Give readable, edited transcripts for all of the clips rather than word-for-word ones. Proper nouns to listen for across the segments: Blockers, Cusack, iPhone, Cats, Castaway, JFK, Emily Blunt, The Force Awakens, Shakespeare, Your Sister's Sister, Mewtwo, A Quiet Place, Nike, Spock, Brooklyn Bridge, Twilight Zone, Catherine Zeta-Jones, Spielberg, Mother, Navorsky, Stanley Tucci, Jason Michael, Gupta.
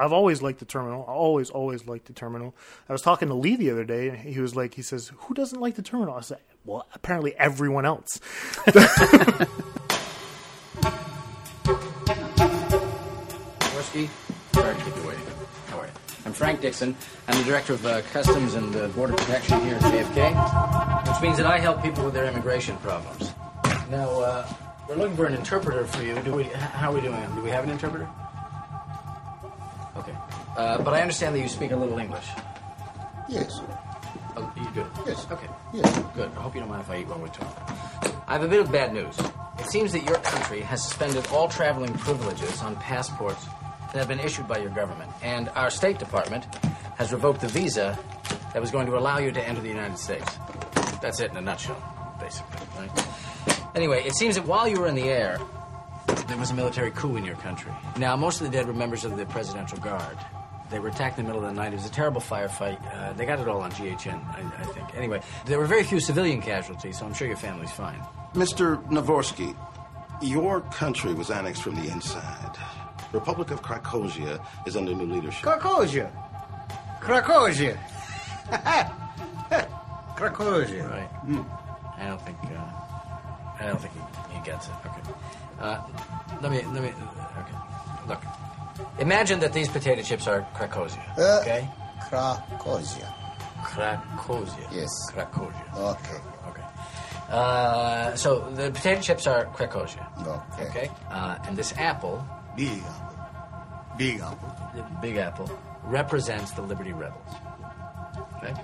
I've always liked The Terminal. I always liked The Terminal. I was talking to Lee the other day, and he was like, he says, "Who doesn't like The Terminal?" I said, "Well, apparently everyone else." Whiskey, sorry to keep you waiting. How are you? I'm Frank Dixon. I'm the director of Customs and Border Protection here at JFK, which means that I help people with their immigration problems. Now, we're looking for an interpreter for you. How are we doing? Do we have an interpreter? Okay. But I understand that you speak a little English. Yes. Oh, you do? Yes. Okay. Yes. Good. I hope you don't mind if I eat while we talk. I have a bit of bad news. It seems that your country has suspended all traveling privileges on passports that have been issued by your government, and our State Department has revoked the visa that was going to allow you to enter the United States. That's it in a nutshell, basically, right? Anyway, it seems that while you were in the air, there was a military coup in your country. Now, most of the dead were members of the Presidential Guard. They were attacked in the middle of the night. It was a terrible firefight. They got it all on GHN, I think. Anyway, there were very few civilian casualties, so I'm sure your family's fine. Mr. Navorsky, your country was annexed from the inside. Republic of Krakozia is under new leadership. Krakozia! Krakozia! Krakozia. Right. Mm. I don't think he gets it. Okay. Let me... Okay. Look. Imagine that these potato chips are Krakozia, okay? Krakozia. Krakozia. Yes. Krakozia. Okay. Okay. So the potato chips are Krakozia. Okay. Okay? And this apple... Big apple. Big apple. The big apple represents the Liberty Rebels. Okay?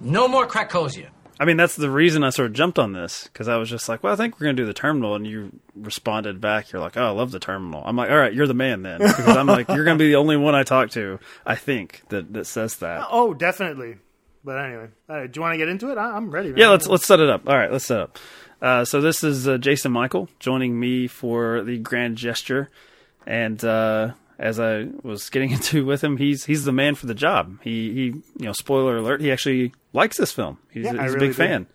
No more Krakozia. I mean, that's the reason I sort of jumped on this, because I was just like, well, I think we're going to do The Terminal, and you responded back. You're like, oh, I love The Terminal. I'm like, all right, you're the man then, because I'm like, you're going to be the only one I talk to, I think, that says that. Oh, definitely. But anyway, do you want to get into it? I'm ready, man. Yeah, let's set it up. All right, let's set it up. So this is Jason Michael joining me for the grand gesture, and... as I was getting into with him, he's the man for the job. He you know, spoiler alert, he actually likes this film. He's a big fan.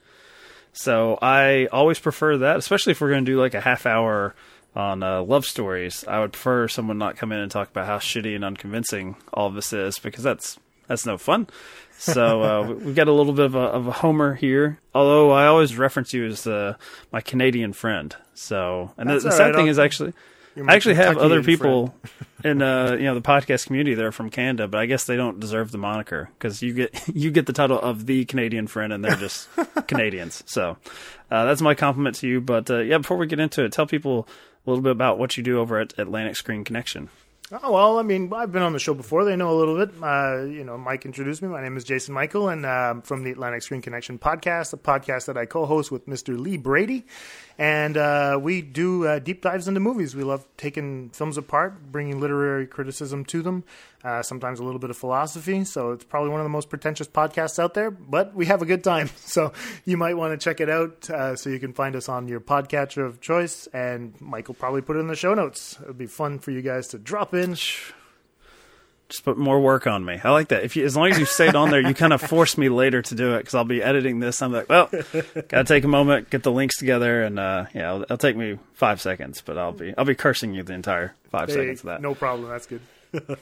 So I always prefer that, especially if we're going to do like a half hour on love stories. I would prefer someone not come in and talk about how shitty and unconvincing all of this is, because that's no fun. So we've got a little bit of a Homer here. Although I always reference you as my Canadian friend. So and the sad thing is actually. I actually have other people in the podcast community that are from Canada, but I guess they don't deserve the moniker, because you get the title of the Canadian friend, and they're just Canadians. So that's my compliment to you. But before we get into it, tell people a little bit about what you do over at Atlantic Screen Connection. Oh, well, I mean, I've been on the show before. They know a little bit. Mike introduced me. My name is Jason Michael, and I'm from the Atlantic Screen Connection podcast, a podcast that I co-host with Mr. Lee Brady. And we do deep dives into movies. We love taking films apart, bringing literary criticism to them, sometimes a little bit of philosophy. So it's probably one of the most pretentious podcasts out there, but we have a good time. So you might want to check it out, so you can find us on your podcatcher of choice. And Mike will probably put it in the show notes. It would be fun for you guys to drop binge. Just put more work on me. I like that. If you, as long as you stayed on there, you kind of force me later to do it, because I'll be editing this. I'm like, well, gotta take a moment, get the links together, and it'll take me 5 seconds, but I'll be cursing you the entire 5 seconds of that. No problem. That's good.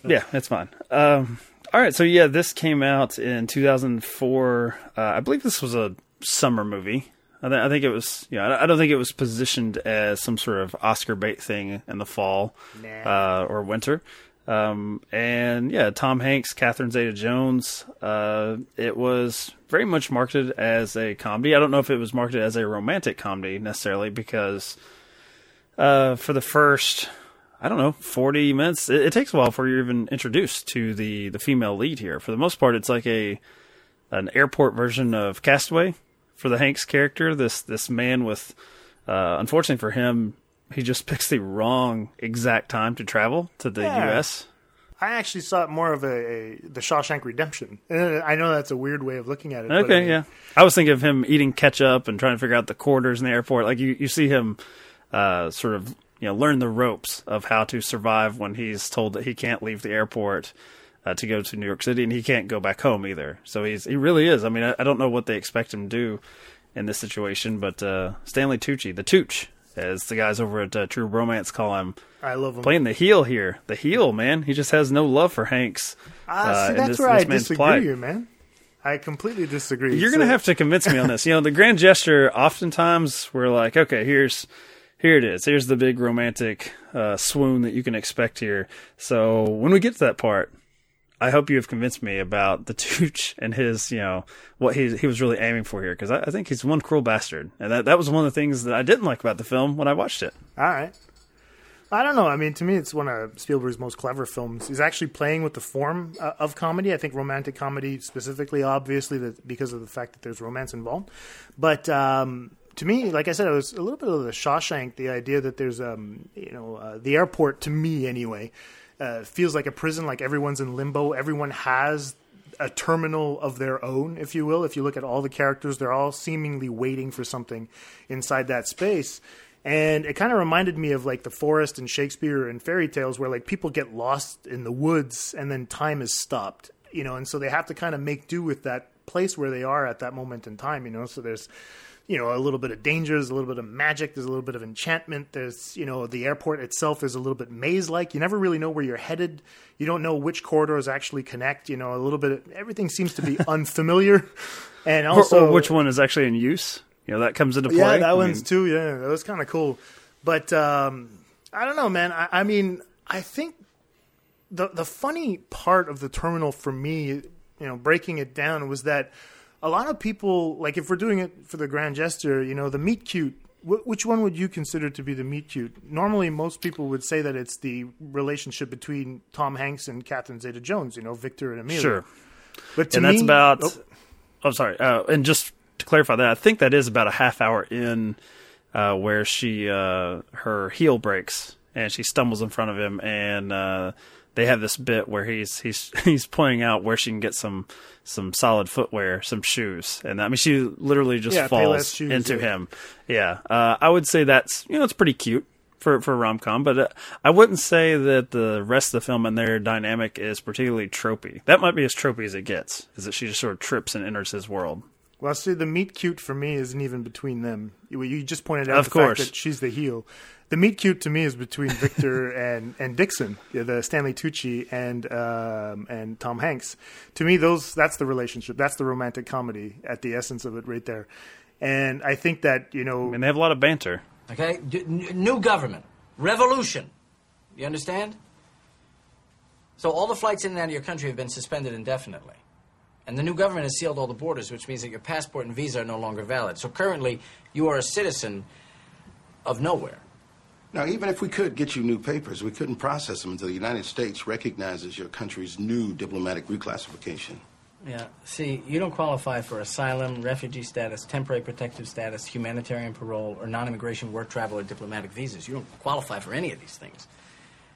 Yeah, that's fine. All right. So yeah, this came out in 2004. I believe this was a summer movie. I think it was, I don't think it was positioned as some sort of Oscar bait thing in the fall or winter. Tom Hanks, Catherine Zeta-Jones. It was very much marketed as a comedy. I don't know if it was marketed as a romantic comedy necessarily, because for the first, 40 minutes, it takes a while before you're even introduced to the female lead here. For the most part, it's like an airport version of Castaway. For the Hanks character, this man with, unfortunately for him, he just picks the wrong exact time to travel to the U.S. I actually saw it more of the Shawshank Redemption. I know that's a weird way of looking at it. Okay, but I was thinking of him eating ketchup and trying to figure out the quarters in the airport. Like you see him, sort of learn the ropes of how to survive when he's told that he can't leave the airport. To go to New York City, and he can't go back home either. So he really is. I mean, I don't know what they expect him to do in this situation, but Stanley Tucci, the Tooch, as the guys over at True Romance call him. I love him. Playing the heel here. The heel, man. He just has no love for Hanks. See, that's where I disagree you, man. I completely disagree. You're going to have to convince me on this. You know, the grand gesture, oftentimes we're like, okay, here it is. Here's the big romantic swoon that you can expect here. So when we get to that part, I hope you have convinced me about the Tooch and his, you know, what he was really aiming for here. Because I think he's one cruel bastard. And that was one of the things that I didn't like about the film when I watched it. All right. I don't know. I mean, to me, it's one of Spielberg's most clever films. He's actually playing with the form of comedy. I think romantic comedy specifically, obviously, because of the fact that there's romance involved. But to me, like I said, it was a little bit of the Shawshank, the idea that there's, the airport, to me anyway, feels like a prison, like everyone's in limbo. Everyone has a terminal of their own, if you will. If you look at all the characters, they're all seemingly waiting for something inside that space. And it kind of reminded me of like the forest in Shakespeare and fairy tales where like people get lost in the woods and then time is stopped, you know, and so they have to kind of make do with that place where they are at that moment in time, you know. So there's, you know, a little bit of danger, there's a little bit of magic, there's a little bit of enchantment, there's, you know, the airport itself is a little bit maze-like. You never really know where you're headed. You don't know which corridors actually connect, you know, a little bit of, everything seems to be unfamiliar. And also or which one is actually in use. You know, that comes into play. Yeah, that one's too, yeah. That was kind of cool. But I don't know, man. I mean, I think the funny part of The Terminal for me, you know, breaking it down, was that a lot of people, like if we're doing it for the grand gesture, you know, the meet cute, which one would you consider to be the meet cute? Normally, most people would say that it's the relationship between Tom Hanks and Catherine Zeta-Jones, you know, Victor and Amelia. Sure. But to me, that's about – I'm sorry. And just to clarify that, I think that is about a half hour in where she her heel breaks and she stumbles in front of him and they have this bit where he's pointing out where she can get some solid footwear, some shoes, and I mean she literally just falls shoes, into him. Yeah, I would say that's, you know, it's pretty cute for a rom-com, but I wouldn't say that the rest of the film and their dynamic is particularly tropey. That might be as tropey as it gets, is that she just sort of trips and enters his world. Well, see, the meet cute for me isn't even between them. You just pointed out fact that she's the heel. The meet cute to me is between Victor and Dixon, the Stanley Tucci and Tom Hanks. To me, that's the relationship. That's the romantic comedy at the essence of it, right there. And I think that, you know, and they have a lot of banter. Okay, new government, revolution. You understand? So all the flights in and out of your country have been suspended indefinitely. And the new government has sealed all the borders, which means that your passport and visa are no longer valid. So currently, you are a citizen of nowhere. Now, even if we could get you new papers, we couldn't process them until the United States recognizes your country's new diplomatic reclassification. Yeah, see, you don't qualify for asylum, refugee status, temporary protective status, humanitarian parole, or non-immigration work travel or diplomatic visas. You don't qualify for any of these things.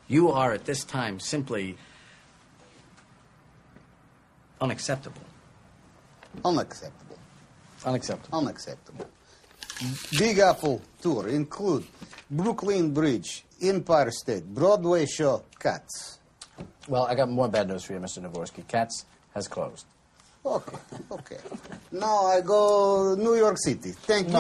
You are, at this time, simply unacceptable. Unacceptable. Unacceptable. Unacceptable. Big Apple tour include Brooklyn Bridge, Empire State, Broadway show, Cats. Well, I got more bad news for you, Mr. Navorsky. Cats has closed. Okay. Now I go New York City. Thank you.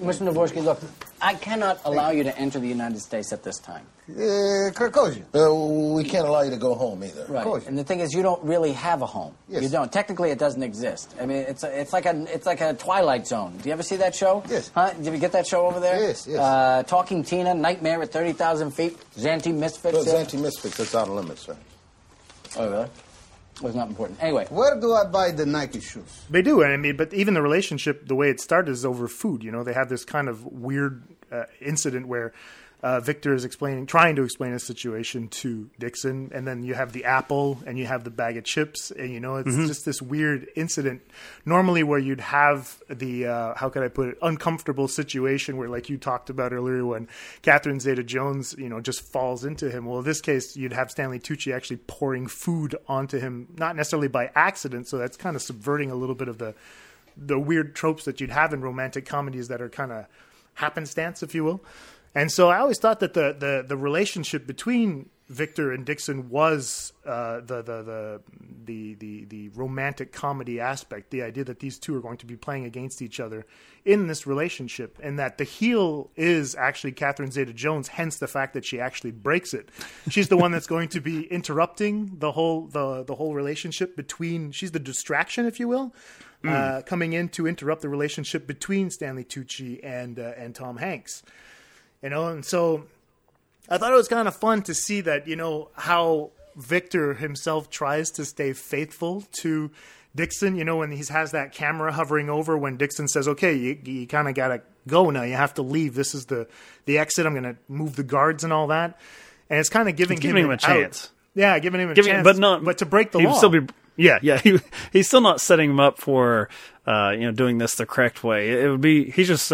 Mr. Navorsky, look, I cannot allow you to enter the United States at this time. Krakozia. We can't allow you to go home either. Right. Krakozia. And the thing is, you don't really have a home. Yes. You don't. Technically, it doesn't exist. I mean, it's like a Twilight Zone. Do you ever see that show? Yes. Huh? Did we get that show over there? Yes. Talking Tina, Nightmare at 30,000 Feet, Xanti Misfits. No, Xanti Misfits, that's out of limits, sir. Oh, really? Was not important. Anyway, where do I buy the Nike shoes? They do, and I mean, but even the relationship, the way it started, is over food. You know, they have this kind of weird incident where Victor is trying to explain his situation to Dixon, and then you have the apple, and you have the bag of chips, and you know, it's just this weird incident. Normally, where you'd have the how could I put it, uncomfortable situation where, like you talked about earlier, when Catherine Zeta-Jones, you know, just falls into him. Well, in this case, you'd have Stanley Tucci actually pouring food onto him, not necessarily by accident. So that's kind of subverting a little bit of the weird tropes that you'd have in romantic comedies that are kind of happenstance, if you will. And so I always thought that the relationship between Victor and Dixon was the romantic comedy aspect, the idea that these two are going to be playing against each other in this relationship, and that the heel is actually Catherine Zeta-Jones, hence the fact that she actually breaks it. She's the one that's going to be interrupting the whole relationship between, she's the distraction, if you will, coming in to interrupt the relationship between Stanley Tucci and Tom Hanks. You know, and so I thought it was kind of fun to see that, you know, how Victor himself tries to stay faithful to Dixon, you know, when he has that camera hovering over, when Dixon says, okay, you kind of got to go now. You have to leave. This is the exit. I'm going to move the guards and all that. And it's kind of giving him a chance. Yeah, giving him a chance. But to break the law. Yeah. He's still not setting him up for, you know, doing this the correct way. It would be, he's just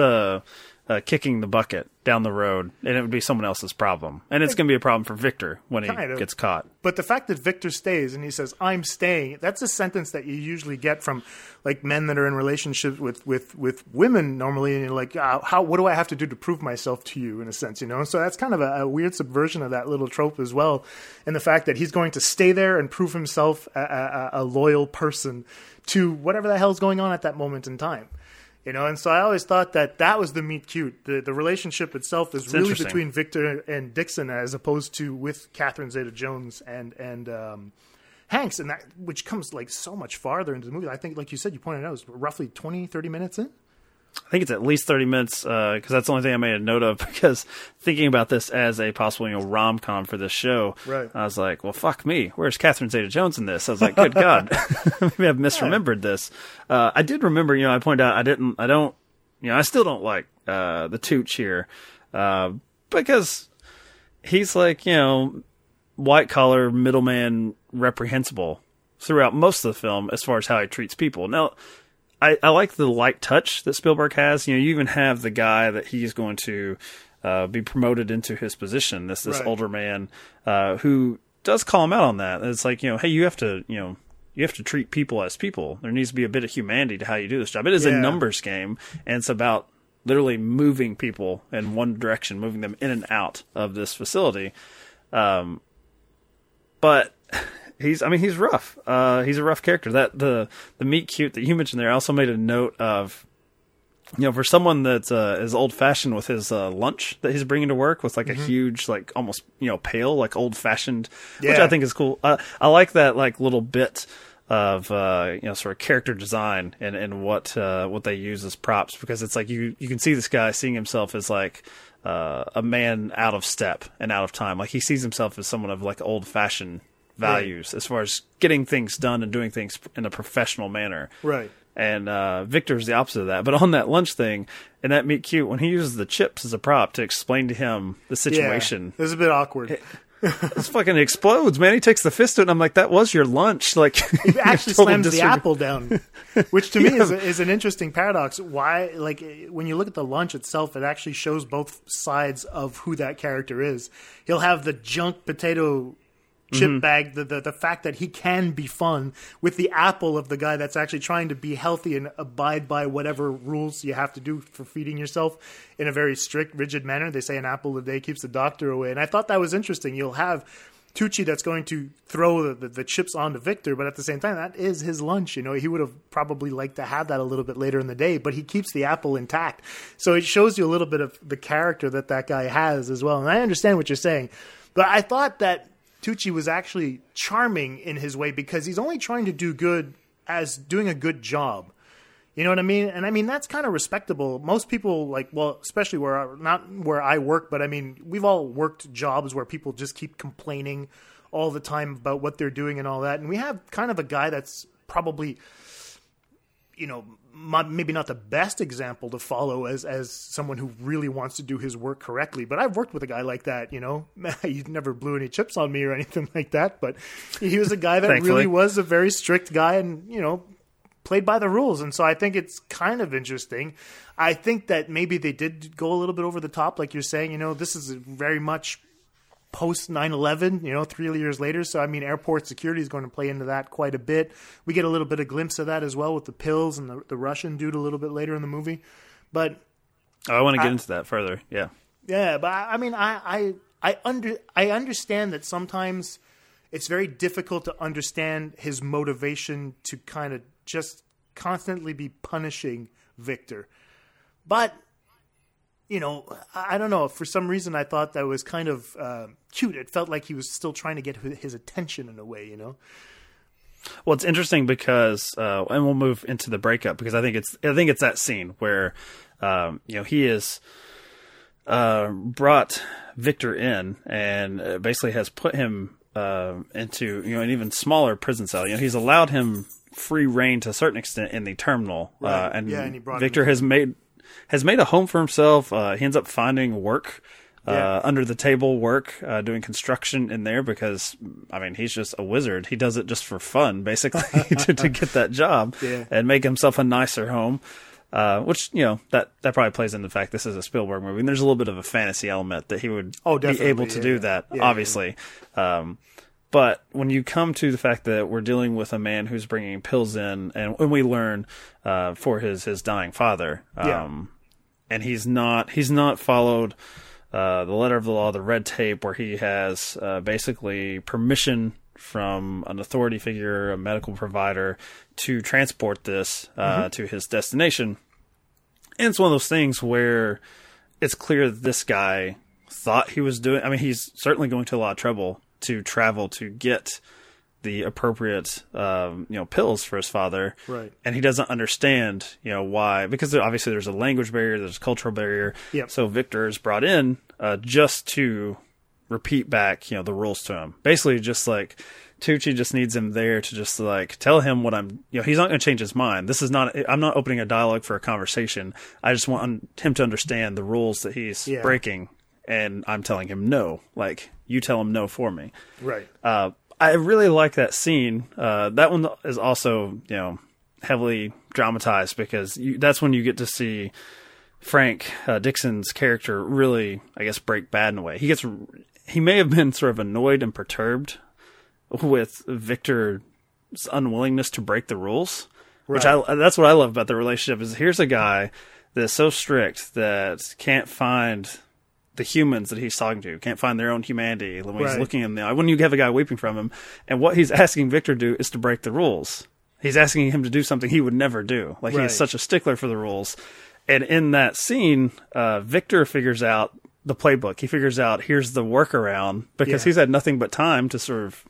kicking the bucket down the road, and it would be someone else's problem. And it's going to be a problem for Victor when he gets caught. But the fact that Victor stays and he says, I'm staying, that's a sentence that you usually get from like men that are in relationships with women normally. And you're like, what do I have to do to prove myself to you, in a sense, you know? So that's kind of a weird subversion of that little trope as well. And the fact that he's going to stay there and prove himself a loyal person to whatever the hell's going on at that moment in time. You know, and so I always thought that was the meet cute. The relationship itself is really between Victor and Dixon, as opposed to with Catherine Zeta-Jones and Hanks, and that which comes like so much farther into the movie. I think, like you said, you pointed out, it was roughly 20, 30 minutes in. I think it's at least 30 minutes because that's the only thing I made a note of, because thinking about this as a possible, you know, rom-com for this show, right. I was like, well, fuck me. Where's Catherine Zeta-Jones in this? I was like, good God. Maybe I've misremembered this. I did remember, you know, I pointed out I still don't like the Tooch here because he's like, you know, white-collar, middleman, reprehensible throughout most of the film as far as how he treats people. Now, I like the light touch that Spielberg has. You know, you even have the guy that he's going to be promoted into his position. This older man who does call him out on that. It's like, you know, hey, you have to treat people as people. There needs to be a bit of humanity to how you do this job. It is a numbers game, and it's about literally moving people in one direction, moving them in and out of this facility. But he's rough. He's a rough character. That the meet cute that you mentioned there, I also made a note of, you know, for someone that is old fashioned with his lunch that he's bringing to work with, like a huge, like almost, you know, pail, like old fashioned, which I think is cool. I like that, like little bit of you know, sort of character design and what they use as props, because it's like you can see this guy seeing himself as like a man out of step and out of time. Like he sees himself as someone of like old fashioned values as far as getting things done and doing things in a professional manner. Right. And Victor's the opposite of that. But on that lunch thing and that meet cute, when he uses the chips as a prop to explain to him the situation, it was a bit awkward. This fucking explodes, man. He takes the fist out, and I'm like, that was your lunch. Like, he actually slams the apple down, which to me is an interesting paradox. Why, like, when you look at the lunch itself, it actually shows both sides of who that character is. He'll have the junk potato chip bag, the fact that he can be fun, with the apple of the guy that's actually trying to be healthy and abide by whatever rules you have to do for feeding yourself in a very strict, rigid manner. They say an apple a day keeps the doctor away. And I thought that was interesting. You'll have Tucci that's going to throw the chips onto Victor, but at the same time, that is his lunch. You know, he would have probably liked to have that a little bit later in the day, but he keeps the apple intact. So it shows you a little bit of the character that guy has as well. And I understand what you're saying, but I thought that Tucci was actually charming in his way, because he's only trying to do good as doing a good job. You know what I mean? And I mean, that's kind of respectable. Most people, like, well, especially not where I work, but I mean, we've all worked jobs where people just keep complaining all the time about what they're doing and all that. And we have kind of a guy that's probably, you know, maybe not the best example to follow as someone who really wants to do his work correctly. But I've worked with a guy like that, you know. He never blew any chips on me or anything like that, but he was a guy that really was a very strict guy and, you know, played by the rules. And so I think it's kind of interesting. I think that maybe they did go a little bit over the top, like you're saying. You know, this is very much post 9/11, you know, 3 years later. So, I mean, airport security is going to play into that quite a bit. We get a little bit of glimpse of that as well with the pills and the Russian dude a little bit later in the movie. But I want to get into that further. Yeah. Yeah. But I mean, I understand that sometimes it's very difficult to understand his motivation to kind of just constantly be punishing Victor. But, you know, I don't know. For some reason, I thought that was kind of cute. It felt like he was still trying to get his attention in a way, you know? Well, it's interesting because, and we'll move into the breakup because I think it's that scene where, you know, he is brought Victor in and basically has put him into, you know, an even smaller prison cell. You know, he's allowed him free reign to a certain extent in the terminal, right. And Victor has made a home for himself. He ends up finding work. Under the table work, doing construction in there because, I mean, he's just a wizard. He does it just for fun, basically, to get that job and make himself a nicer home, which, you know, that probably plays into the fact this is a Spielberg movie. And there's a little bit of a fantasy element that he would be able to do that, obviously. Yeah. But when you come to the fact that we're dealing with a man who's bringing pills in, and when we learn for his dying father, and he's not followed the letter of the law, the red tape, where he has basically permission from an authority figure, a medical provider, to transport this to his destination. And it's one of those things where it's clear that this guy thought he was doing. I mean, he's certainly going to a lot of trouble to travel to get the appropriate, pills for his father. Right. And he doesn't understand, you know, why, because obviously there's a language barrier, there's a cultural barrier. Yep. So Victor is brought in, just to repeat back, you know, the rules to him. Basically just like Tucci just needs him there to just like tell him what I'm, you know, he's not going to change his mind. This is not, I'm not opening a dialogue for a conversation. I just want him to understand the rules that he's breaking. And I'm telling him no, like you tell him no for me. Right. I really like that scene. That one is also, you know, heavily dramatized because that's when you get to see Frank Dixon's character really, I guess, break bad in a way. He may have been sort of annoyed and perturbed with Victor's unwillingness to break the rules, right. That's what I love about the relationship is here's a guy that's so strict that can't find the humans that he's talking to can't find their own humanity when he's looking at him now. When you have a guy weeping from him, and what he's asking Victor to do is to break the rules. He's asking him to do something he would never do. Like he's such a stickler for the rules. And in that scene, Victor figures out the playbook. He figures out here's the workaround because he's had nothing but time to sort of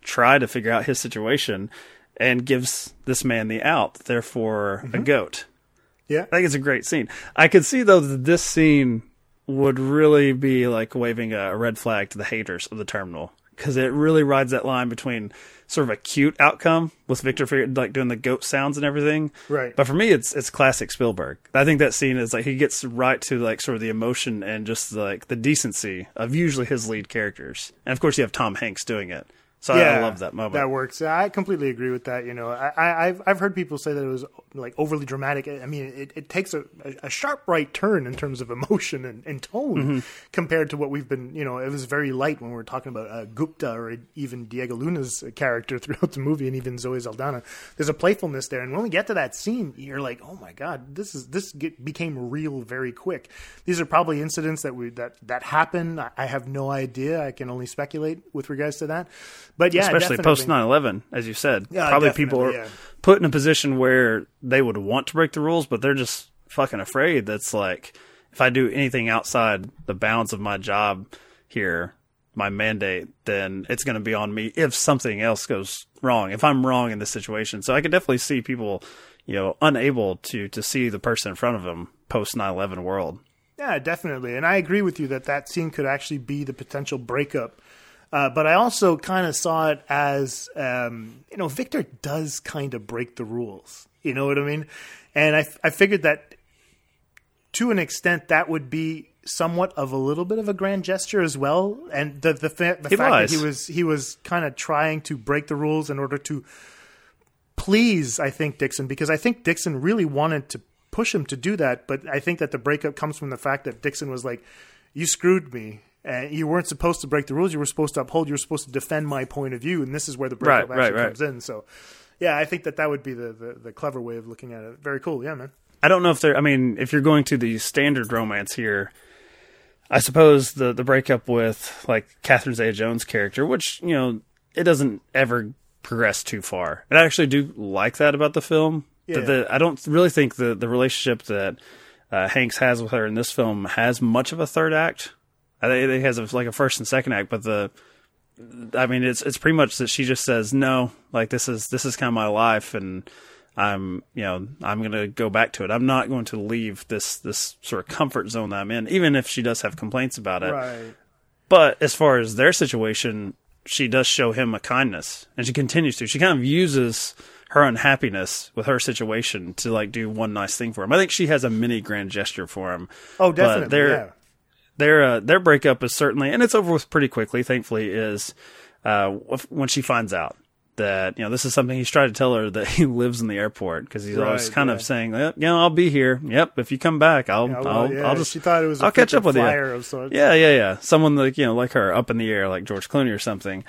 try to figure out his situation and gives this man the out, therefore a goat. Yeah. I think it's a great scene. I could see though that this scene would really be like waving a red flag to the haters of the terminal because it really rides that line between sort of a cute outcome with Victor like doing the goat sounds and everything. Right. But for me, it's classic Spielberg. I think that scene is like, he gets right to like sort of the emotion and just like the decency of usually his lead characters. And of course you have Tom Hanks doing it. So I love that moment. That works. I completely agree with that. You know, I've heard people say that it was like overly dramatic. I mean, it takes a sharp right turn in terms of emotion and tone compared to what we've been. You know, it was very light when we were talking about Gupta or even Diego Luna's character throughout the movie, and even Zoe Saldana. There's a playfulness there, and when we get to that scene, you're like, oh my god, this became real very quick. These are probably incidents that happen. I have no idea. I can only speculate with regards to that. But yeah, especially post 9/11, as you said, probably people are put in a position where they would want to break the rules, but they're just fucking afraid. That's like, if I do anything outside the bounds of my job here, my mandate, then it's going to be on me if something else goes wrong, if I'm wrong in this situation. So I could definitely see people, you know, unable to see the person in front of them post 9/11 world. Yeah, definitely. And I agree with you that scene could actually be the potential breakup. But I also kind of saw it as, you know, Victor does kind of break the rules. You know what I mean? And I figured that to an extent that would be somewhat of a little bit of a grand gesture as well. And the fact that he was kind of trying to break the rules in order to please, I think, Dixon, because I think Dixon really wanted to push him to do that. But I think that the breakup comes from the fact that Dixon was like, you screwed me. You weren't supposed to break the rules. You were supposed to uphold. You were supposed to defend my point of view, and this is where the breakup comes in. So, yeah, I think that would be the clever way of looking at it. Very cool. Yeah, man. I don't know if there – I mean, if you're going to the standard romance here, I suppose the breakup with, like, Catherine Zeta-Jones' character, which, you know, it doesn't ever progress too far. And I actually do like that about the film. Yeah. I don't really think the relationship that Hanks has with her in this film has much of a third act. I think it has a first and second act, but it's pretty much that she just says no, like this is kind of my life, and I'm going to go back to it. I'm not going to leave this sort of comfort zone that I'm in, even if she does have complaints about it. Right. But as far as their situation, she does show him a kindness, and she continues to. She kind of uses her unhappiness with her situation to do one nice thing for him. I think she has a mini grand gesture for him. Oh, definitely. But their breakup is certainly, and it's over with pretty quickly, thankfully, is when she finds out that, this is something he's tried to tell her, that he lives in the airport, because he's always kind of saying, I'll be here. Yep. If you come back, I'll catch up with you. Of sorts. Yeah. Someone like her up in the air, like George Clooney or something.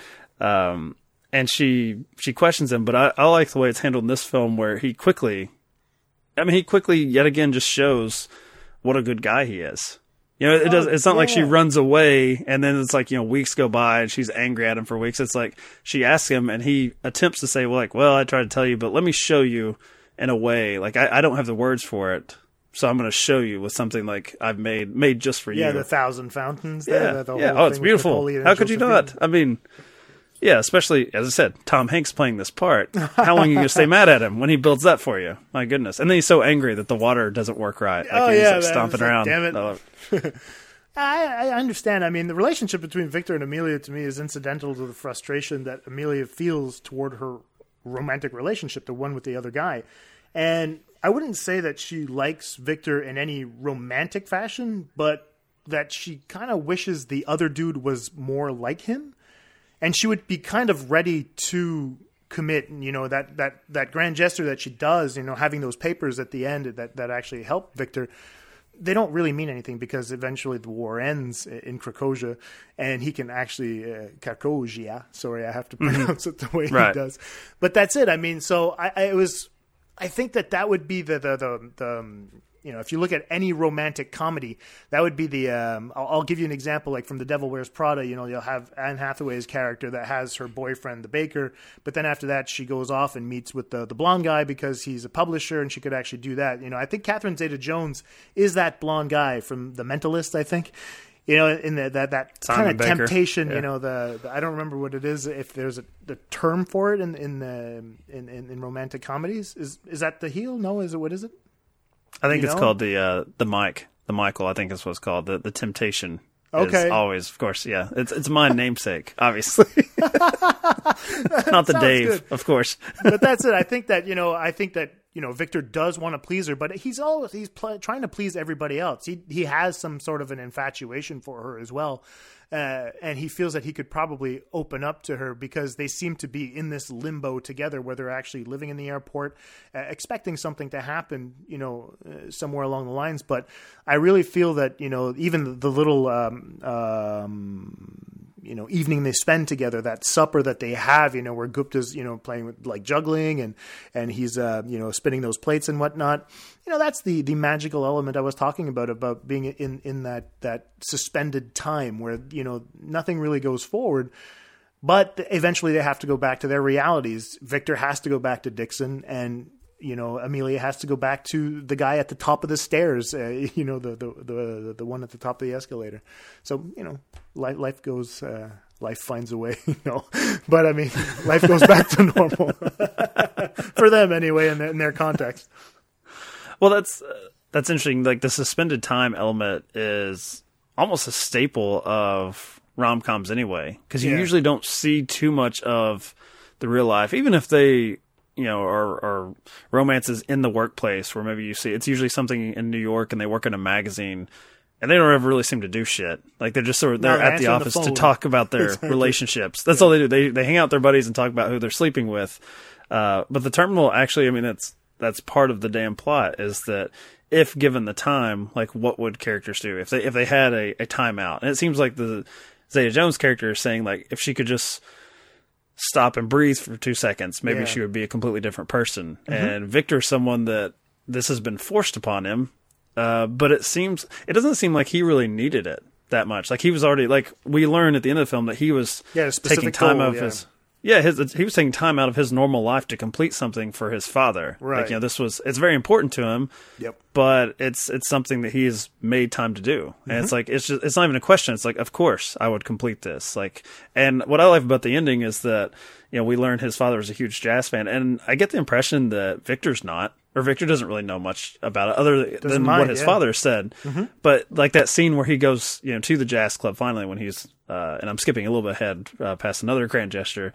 And she questions him, but I like the way it's handled in this film, where he quickly yet again just shows what a good guy he is. It's not like she runs away and then it's weeks go by and she's angry at him for weeks. It's like she asks him and he attempts to say, I tried to tell you, but let me show you in a way. I don't have the words for it, so I'm going to show you with something I've made just for you. Yeah, the Thousand Fountains. Oh, it's beautiful. How could you not? I mean, yeah, especially, as I said, Tom Hanks playing this part. How long are you going to stay mad at him when he builds that for you? My goodness. And then he's so angry that the water doesn't work right. He's stomping around. Damn it. I understand. I mean, the relationship between Victor and Amelia, to me, is incidental to the frustration that Amelia feels toward her romantic relationship, the one with the other guy. And I wouldn't say that she likes Victor in any romantic fashion, but that she kind of wishes the other dude was more like him. And she would be kind of ready to commit, that grand gesture that she does, having those papers at the end that actually help Victor. They don't really mean anything, because eventually the war ends in Krakozia, and he can actually Krakozia. Sorry, I have to pronounce it the way he does. But that's it. I mean, so I think that would be the if you look at any romantic comedy, that would be the I'll give you an example, from The Devil Wears Prada. You'll have Anne Hathaway's character that has her boyfriend, the baker, but then after that she goes off and meets with the blonde guy because he's a publisher and she could actually do that. I think Catherine Zeta-Jones is that blonde guy from The Mentalist, I think. In that kind of temptation, I don't remember what it is, if there's the term for it in romantic comedies. Is that the heel? No, is it, what is it? I think it's called the Michael, I think is what it's called. The temptation. Okay. Is always, of course. Yeah. It's my namesake, obviously. Not the Dave, good. Of course. But that's it. I think that Victor does want to please her, but he's trying to please everybody else. He has some sort of an infatuation for her as well. And he feels that he could probably open up to her, because they seem to be in this limbo together, where they're actually living in the airport, expecting something to happen, somewhere along the lines. But I really feel that, even the little, evening they spend together, that supper that they have, where Gupta's, playing with juggling and he's, spinning those plates and whatnot. That's the magical element I was talking about being in that suspended time where, nothing really goes forward, but eventually they have to go back to their realities. Victor has to go back to Dixon, and, Amelia has to go back to the guy at the top of the stairs, the one at the top of the escalator. So, life goes, life finds a way, but I mean, life goes back to normal for them anyway, in their context. Well, that's interesting. The suspended time element is almost a staple of rom-coms anyway, because you usually don't see too much of the real life, even if they, or romances in the workplace, where maybe you see, it's usually something in New York and they work in a magazine and they don't ever really seem to do shit. They're just sort of, they're at the office to talk about their relationships. That's all they do. They hang out with their buddies and talk about who they're sleeping with. But The Terminal, actually, I mean, that's part of the damn plot, is that if given the time, what would characters do if they had a timeout? And it seems like the Zeta-Jones character is saying, if she could just stop and breathe for 2 seconds, maybe she would be a completely different person. Mm-hmm. And Victor's someone that this has been forced upon him, but it doesn't seem like he really needed it that much. He was already, we learned at the end of the film that he was taking time out of his Yeah, he was taking time out of his normal life to complete something for his father. Right. Like, you know, it's very important to him. Yep. But it's something that he has made time to do. And it's like, it's not even a question. It's like, of course I would complete this. Like, and what I like about the ending is that, you know, we learn his father was a huge jazz fan. And I get the impression that Victor's not. Or Victor doesn't really know much about it other than what his father said. Mm-hmm. But like that scene where he goes, you know, to the jazz club finally when he's, and I'm skipping a little bit ahead past another grand gesture.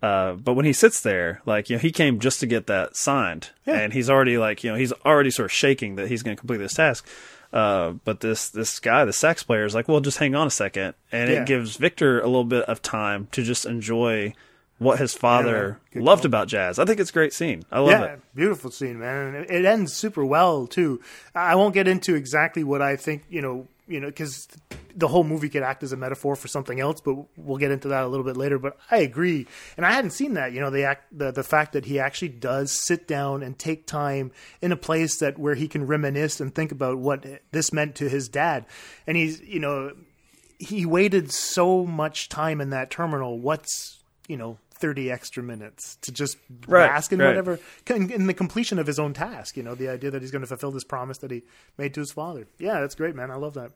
But when he sits there, like, you know, he came just to get that signed and he's already like, you know, he's already sort of shaking that he's going to complete this task. But this guy, the sax player is like, well, just hang on a second. And it gives Victor a little bit of time to just enjoy what his father loved about jazz. I think it's a great scene. I love it. Beautiful scene, man. And it ends super well too. I won't get into exactly what I think, you know, cause the whole movie could act as a metaphor for something else, but we'll get into that a little bit later, but I agree. And I hadn't seen that, you know, the fact that he actually does sit down and take time in a place that where he can reminisce and think about what this meant to his dad. And he's, you know, he waited so much time in that terminal. What's, you know, 30 extra minutes to just bask in whatever, in the completion of his own task, you know, the idea that he's going to fulfill this promise that he made to his father. Yeah, that's great, man. I love that.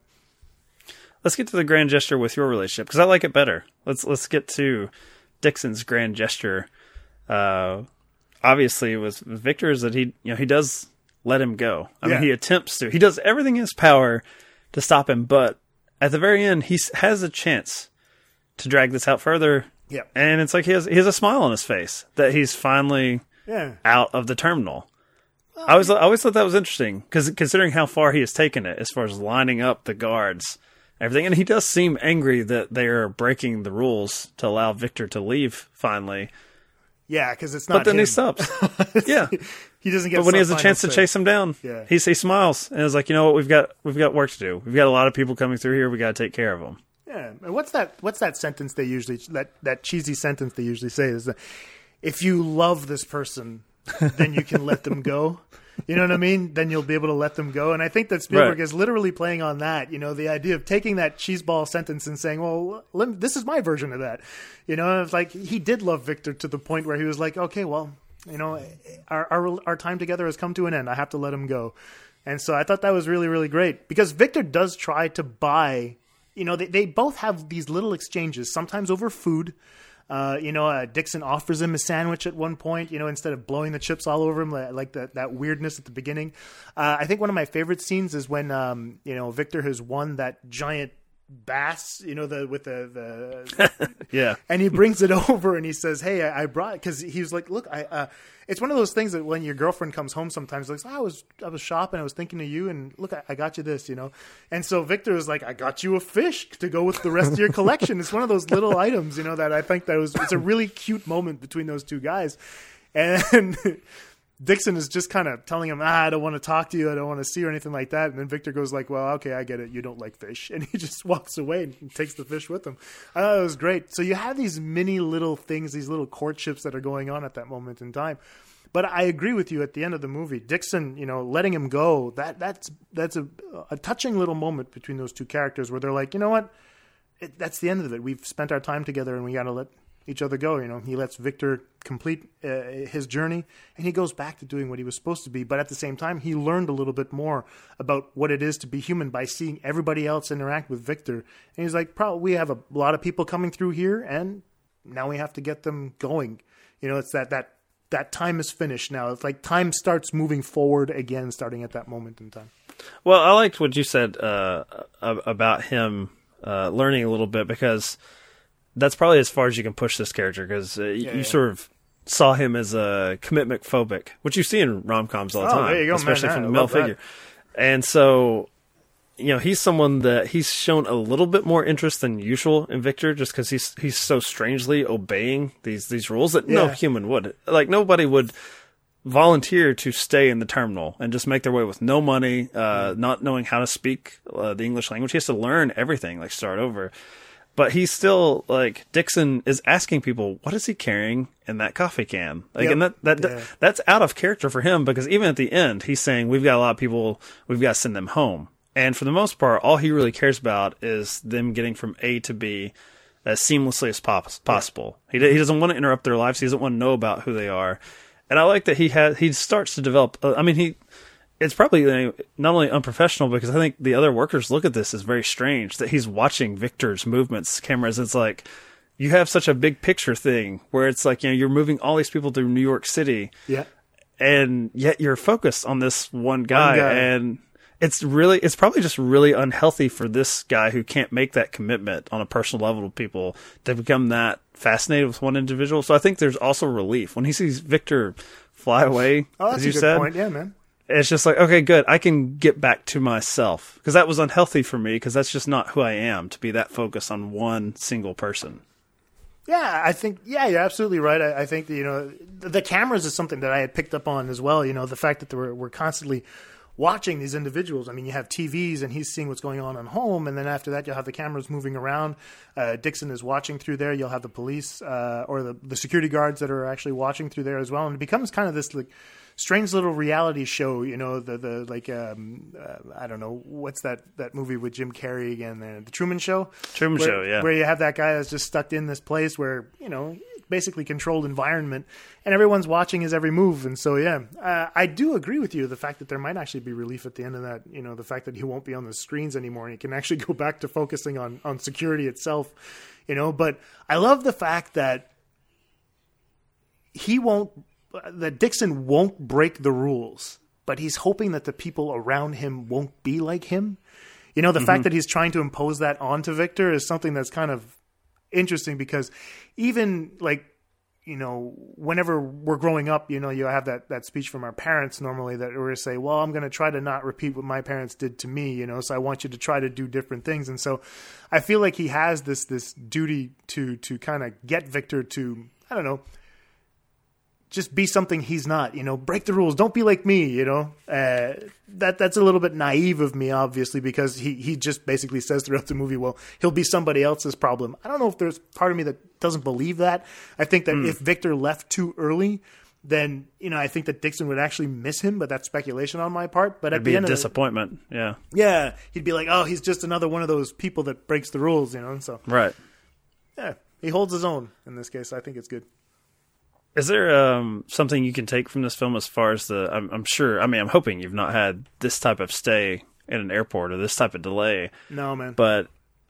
Let's get to the grand gesture with your relationship because I like it better. Let's get to Dixon's grand gesture. Obviously with Victor is that he, you know, he does let him go. I mean, he attempts to, he does everything in his power to stop him. But at the very end, he has a chance to drag this out further. Yeah, and it's like he has a smile on his face that he's finally out of the terminal. Well, I always thought that was interesting because considering how far he has taken it as far as lining up the guards, everything, and he does seem angry that they are breaking the rules to allow Victor to leave finally. Yeah, because it's not. But then him. He stops. He doesn't get. But when he has a chance to chase him down, he smiles and is like, you know what, we've got work to do. We've got a lot of people coming through here. We got to take care of them. Yeah, and what's that sentence they usually that cheesy sentence they usually say is that if you love this person, then you can let them go. You know what I mean? Then you'll be able to let them go. And I think that Spielberg is literally playing on that. You know, the idea of taking that cheeseball sentence and saying, "Well, this is my version of that." You know, it's like he did love Victor to the point where he was like, "Okay, well, you know, our time together has come to an end. I have to let him go." And so I thought that was really, really great because Victor does try to buy. You know, they both have these little exchanges, sometimes over food. You know, Dixon offers him a sandwich at one point, you know, instead of blowing the chips all over him, like that weirdness at the beginning. I think one of my favorite scenes is when, you know, Victor has won that giant bass, you know, with the and he brings it over and he says, "Hey, I brought it." Cause he was like, "Look, it's one of those things that when your girlfriend comes home, sometimes like, I was shopping. I was thinking of you and look, I got you this, you know?" And so Victor was like, "I got you a fish to go with the rest of your collection." It's one of those little items, you know, that I think it's a really cute moment between those two guys. And Dixon is just kind of telling him, "I don't want to talk to you. I don't want to see you," or anything like that. And then Victor goes like, "Well, okay, I get it. You don't like fish." And he just walks away and takes the fish with him. I thought it was great. So you have these mini little things, these little courtships that are going on at that moment in time. But I agree with you at the end of the movie, Dixon, you know, letting him go, that's a touching little moment between those two characters where they're like, you know what, that's the end of it. We've spent our time together and we got to let each other go. You know, he lets Victor complete his journey and he goes back to doing what he was supposed to be, but at the same time he learned a little bit more about what it is to be human by seeing everybody else interact with Victor. And he's like, "Probably we have a lot of people coming through here and now we have to get them going." You know, it's that time is finished now. It's like time starts moving forward again starting at that moment in time. Well, I liked what you said about him learning a little bit because that's probably as far as you can push this character because you sort of saw him as a commitment phobic, which you see in rom-coms all the time, there you go, especially man, from the male figure. That. And so, you know, he's someone that he's shown a little bit more interest than usual in Victor just because he's so strangely obeying these rules that no human would. Like, nobody would volunteer to stay in the terminal and just make their way with no money, not knowing how to speak the English language. He has to learn everything, like start over. But he's still like Dixon is asking people, "What is he carrying in that coffee can?" Like, and that's out of character for him because even at the end, he's saying, "We've got a lot of people. We've got to send them home." And for the most part, all he really cares about is them getting from A to B as seamlessly as possible. Yeah. He doesn't want to interrupt their lives. He doesn't want to know about who they are. And I like that he starts to develop. It's probably not only unprofessional, because I think the other workers look at this as very strange that he's watching Victor's movements, cameras. It's like, you have such a big picture thing where it's like, you know, you're moving all these people through New York City. Yeah. And yet you're focused on this one guy. And it's probably just really unhealthy for this guy who can't make that commitment on a personal level to people to become that fascinated with one individual. So I think there's also relief when he sees Victor fly away. Oh, that's as you a good said, point. Yeah, man. It's just like, okay, good. I can get back to myself, because that was unhealthy for me, because that's just not who I am, to be that focused on one single person. Yeah, I think, you're absolutely right. I think that, the cameras is something that I had picked up on as well. The fact that we're constantly watching these individuals. You have TVs and he's seeing what's going on at home. And then after that, you'll have the cameras moving around. Dixon is watching through there. You'll have the police or the security guards that are actually watching through there as well. And it becomes kind of this like strange little reality show, I don't know, what's that movie with Jim Carrey again, the Truman Show? Truman Show, yeah. Where you have that guy that's just stuck in this place where, basically controlled environment, and everyone's watching his every move. And so, yeah, I do agree with you, the fact that there might actually be relief at the end of that, the fact that he won't be on the screens anymore and he can actually go back to focusing on security itself, But I love the fact that Dixon won't break the rules, but he's hoping that the people around him won't be like him. The fact that he's trying to impose that onto Victor is something that's kind of interesting, because even like, whenever we're growing up, you have that speech from our parents normally that we're going to say, well, I'm going to try to not repeat what my parents did to me, so I want you to try to do different things. And so I feel like he has this duty to kind of get Victor to, I don't know, just be something he's not, break the rules. Don't be like me, that's a little bit naive of me, obviously, because he just basically says throughout the movie, well, he'll be somebody else's problem. I don't know if there's part of me that doesn't believe that. I think that if Victor left too early, then, I think that Dixon would actually miss him, but that's speculation on my part. But it'd be a disappointment. Yeah. Yeah. He'd be like, oh, he's just another one of those people that breaks the rules, so. Right. Yeah. He holds his own in this case. I think it's good. Is there something you can take from this film as far as I'm hoping you've not had this type of stay in an airport or this type of delay. No, man. But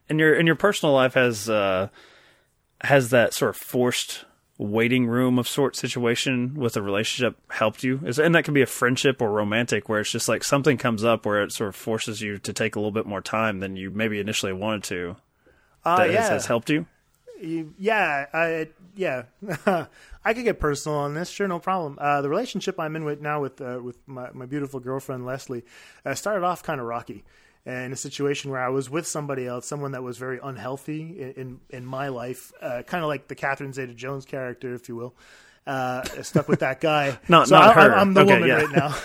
in your personal life has that sort of forced waiting room of sort situation with a relationship helped you? And that can be a friendship or romantic, where it's just like something comes up where it sort of forces you to take a little bit more time than you maybe initially wanted to. Has helped you? I could get personal on this. Sure, no problem. The relationship I'm in with now with my beautiful girlfriend, Leslie, started off kind of rocky, in a situation where I was with somebody else, someone that was very unhealthy in my life, kind of like the Catherine Zeta-Jones character, if you will. Stuck with that guy. Not her. I'm the woman right now.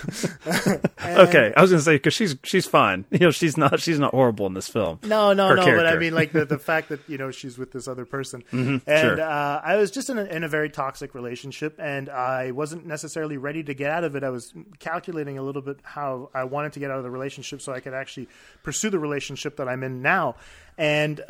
Okay, I was going to say, because she's fine. She's not horrible in this film. No. Character. But I mean, like the fact that she's with this other person, I was just in a very toxic relationship, and I wasn't necessarily ready to get out of it. I was calculating a little bit how I wanted to get out of the relationship so I could actually pursue the relationship that I'm in now, and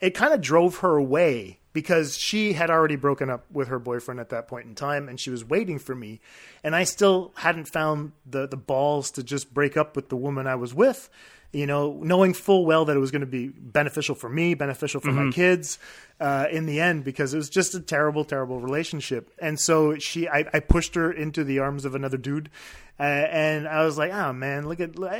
it kind of drove her away. Because she had already broken up with her boyfriend at that point in time, and she was waiting for me. And I still hadn't found the balls to just break up with the woman I was with, knowing full well that it was going to be beneficial for me, beneficial for my kids in the end, because it was just a terrible, terrible relationship. And so I pushed her into the arms of another dude. And I was like, oh, man,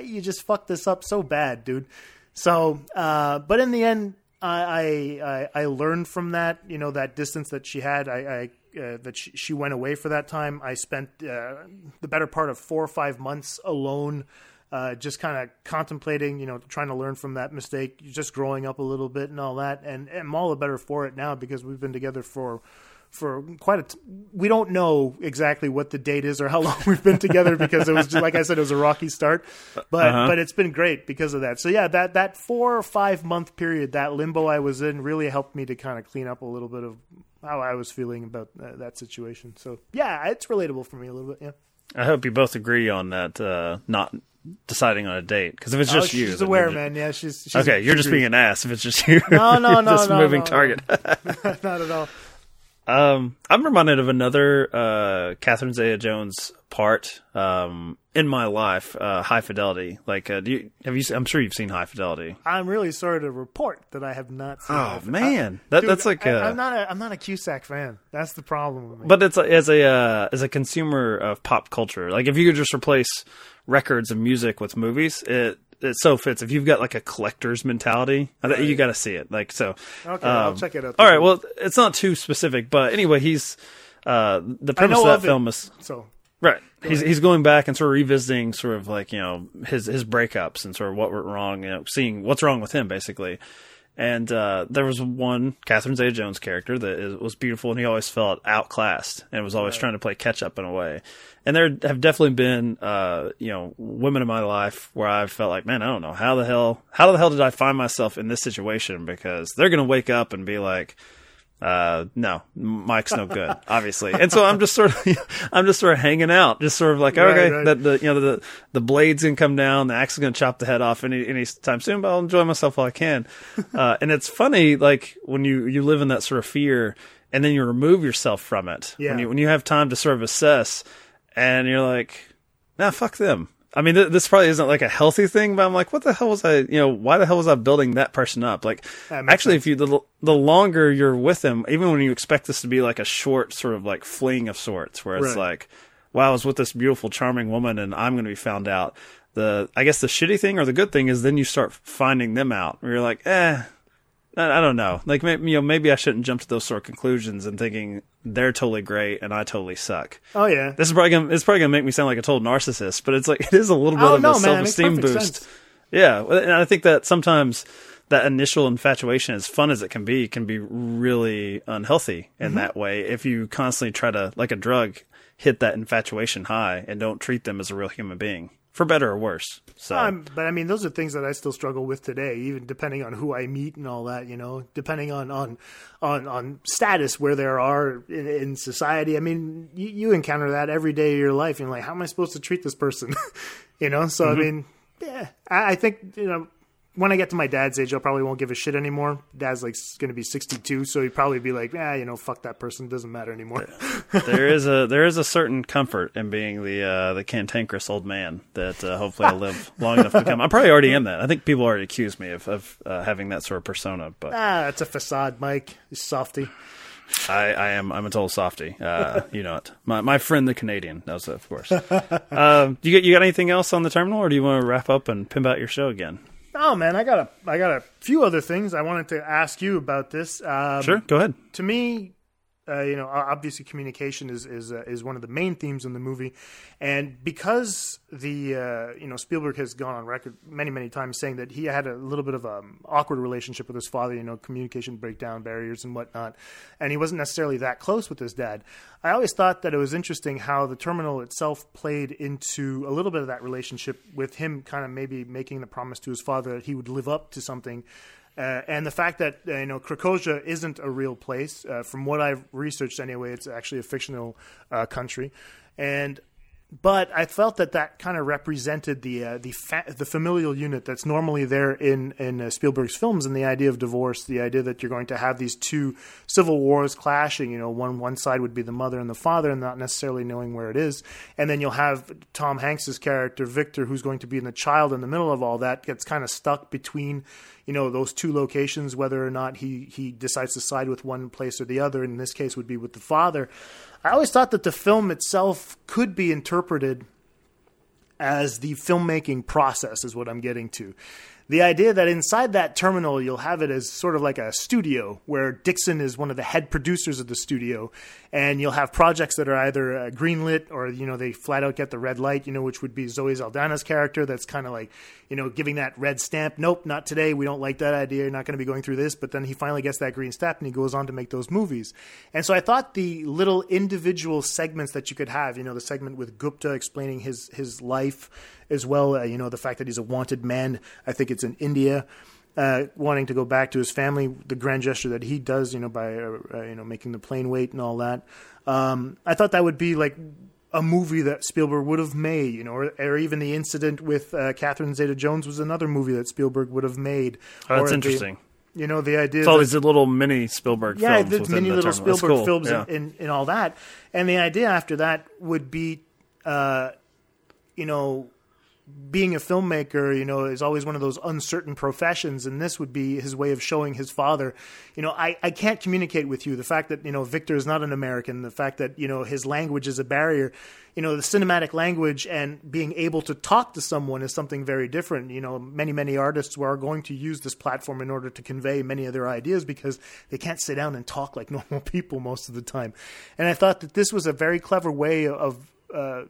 you just fucked this up so bad, dude. So, but in the end, I learned from that, that distance that she had, that she went away for that time. I spent the better part of 4 or 5 months alone, just kind of contemplating, trying to learn from that mistake, just growing up a little bit and all that. And I'm all the better for it now, because we've been together for quite a we don't know exactly what the date is or how long we've been together, because it was just, like I said, it was a rocky start, but it's been great because of that. So yeah, that 4 or 5 month period, that limbo I was in, really helped me to kind of clean up a little bit of how I was feeling about that situation. So yeah, it's relatable for me a little bit. Yeah, I hope you both agree on that. Not deciding on a date? Because if it's just you, she's aware, man. Yeah, she's okay. You're just being an ass if it's just you. No, just moving target. Not at all. I'm reminded of another Catherine Zeta-Jones part in my life, High Fidelity. Like, I'm sure you've seen High Fidelity. I'm really sorry to report that I have not seen High Fidelity. Oh, man. That's like a... I'm not a Cusack fan. That's the problem with me. But it's as a consumer of pop culture, like if you could just replace records and music with movies, it so fits. If you've got like a collector's mentality, right. You got to see it. Like, so. Okay, I'll check it out. All right. Well, it's not too specific, but anyway, he's the premise of that film is so right. He's going back and sort of revisiting sort of like, you know, his breakups and sort of what went wrong, you know, seeing what's wrong with him basically. And there was one Catherine Zeta-Jones character was beautiful, and he always felt outclassed and was always trying to play catch-up in a way. And there have definitely been, women in my life where I felt like, man, I don't know, how the hell did I find myself in this situation? Because they're going to wake up and be like, no, Mike's no good, obviously. And so I'm just sort of hanging out, just sort of like, okay, that the blade's gonna come down, the axe is gonna chop the head off any time soon, but I'll enjoy myself while I can. And it's funny, like when you live in that sort of fear and then you remove yourself from it, when you have time to sort of assess, and you're like, nah, fuck them. I mean, this probably isn't like a healthy thing, but I'm like, what the hell was I, why the hell was I building that person up? Like, actually, sense. If you, the longer you're with them, even when you expect this to be like a short sort of like fling of sorts, where it's like, wow, I was with this beautiful, charming woman and I'm going to be found out. I guess the shitty thing or the good thing is then you start finding them out where you're like, I don't know. Like, maybe I shouldn't jump to those sort of conclusions and thinking they're totally great and I totally suck. Oh yeah, this is probably gonna make me sound like a total narcissist, but it's like it is a little bit of a self-esteem boost. Sense. Yeah, and I think that sometimes that initial infatuation, as fun as it can be really unhealthy in that way. If you constantly try to, like a drug, hit that infatuation high and don't treat them as a real human being. For better or worse. So, but I mean, those are things that I still struggle with today, even depending on who I meet and all that, depending on status where there are in society. I mean, you encounter that every day of your life. And you're like, how am I supposed to treat this person? So, I mean, yeah, I think, when I get to my dad's age, I probably won't give a shit anymore. Dad's like going to be 62, so he'd probably be like, fuck that person, doesn't matter anymore. There is a certain comfort in being the cantankerous old man that hopefully I'll live long enough to become. I probably already am that. I think people already accuse me of having that sort of persona. But that's a facade, Mike. You softy. I'm a total softy. You know it. My friend, the Canadian, knows that, of course. You got anything else on the terminal, or do you want to wrap up and pimp out your show again? Oh man, I got a few other things I wanted to ask you about this. Sure, go ahead. To me, obviously communication is one of the main themes in the movie, and because Spielberg has gone on record many times saying that he had a little bit of an awkward relationship with his father, communication breakdown barriers and whatnot, and he wasn't necessarily that close with his dad. I always thought that it was interesting how The Terminal itself played into a little bit of that relationship with him kind of maybe making the promise to his father that he would live up to something. And the fact that, Krakozia isn't a real place, from what I've researched anyway, it's actually a fictional country. But I felt that kind of represented the familial unit that's normally there in Spielberg's films, and the idea of divorce, the idea that you're going to have these two civil wars clashing. One side would be the mother and the father, and not necessarily knowing where it is. And then you'll have Tom Hanks's character Victor, who's going to be the child in the middle of all that, gets kind of stuck between those two locations, whether or not he decides to side with one place or the other. In this case, would be with the father. I always thought that the film itself could be interpreted as the filmmaking process, is what I'm getting to. The idea that inside that terminal, you'll have it as sort of like a studio where Dixon is one of the head producers of the studio, and you'll have projects that are either greenlit or, they flat out get the red light, which would be Zoe Saldana's character. That's kind of like, giving that red stamp. Nope, not today. We don't like that idea. You're not going to be going through this. But then he finally gets that green stamp and he goes on to make those movies. And so I thought the little individual segments that you could have, the segment with Gupta explaining his life, as well, the fact that he's a wanted man. I think it's in India, wanting to go back to his family. The grand gesture that he does, by making the plane wait and all that. I thought that would be like a movie that Spielberg would have made, you know, or even the incident with Catherine Zeta-Jones was another movie that Spielberg would have made. Oh, that's interesting. You know, the idea... It's all these little mini Spielberg films. Yeah, the mini little Spielberg films and all that. And the idea after that would be, you know, being a filmmaker, you know, is always one of those uncertain professions. And this would be his way of showing his father, you know, I can't communicate with you. The fact that, you know, Victor is not an American, the fact that, you know, his language is a barrier, you know, the cinematic language and being able to talk to someone is something very different. You know, many, many artists are going to use this platform in order to convey many of their ideas because they can't sit down and talk like normal people most of the time. And I thought that this was a very clever way of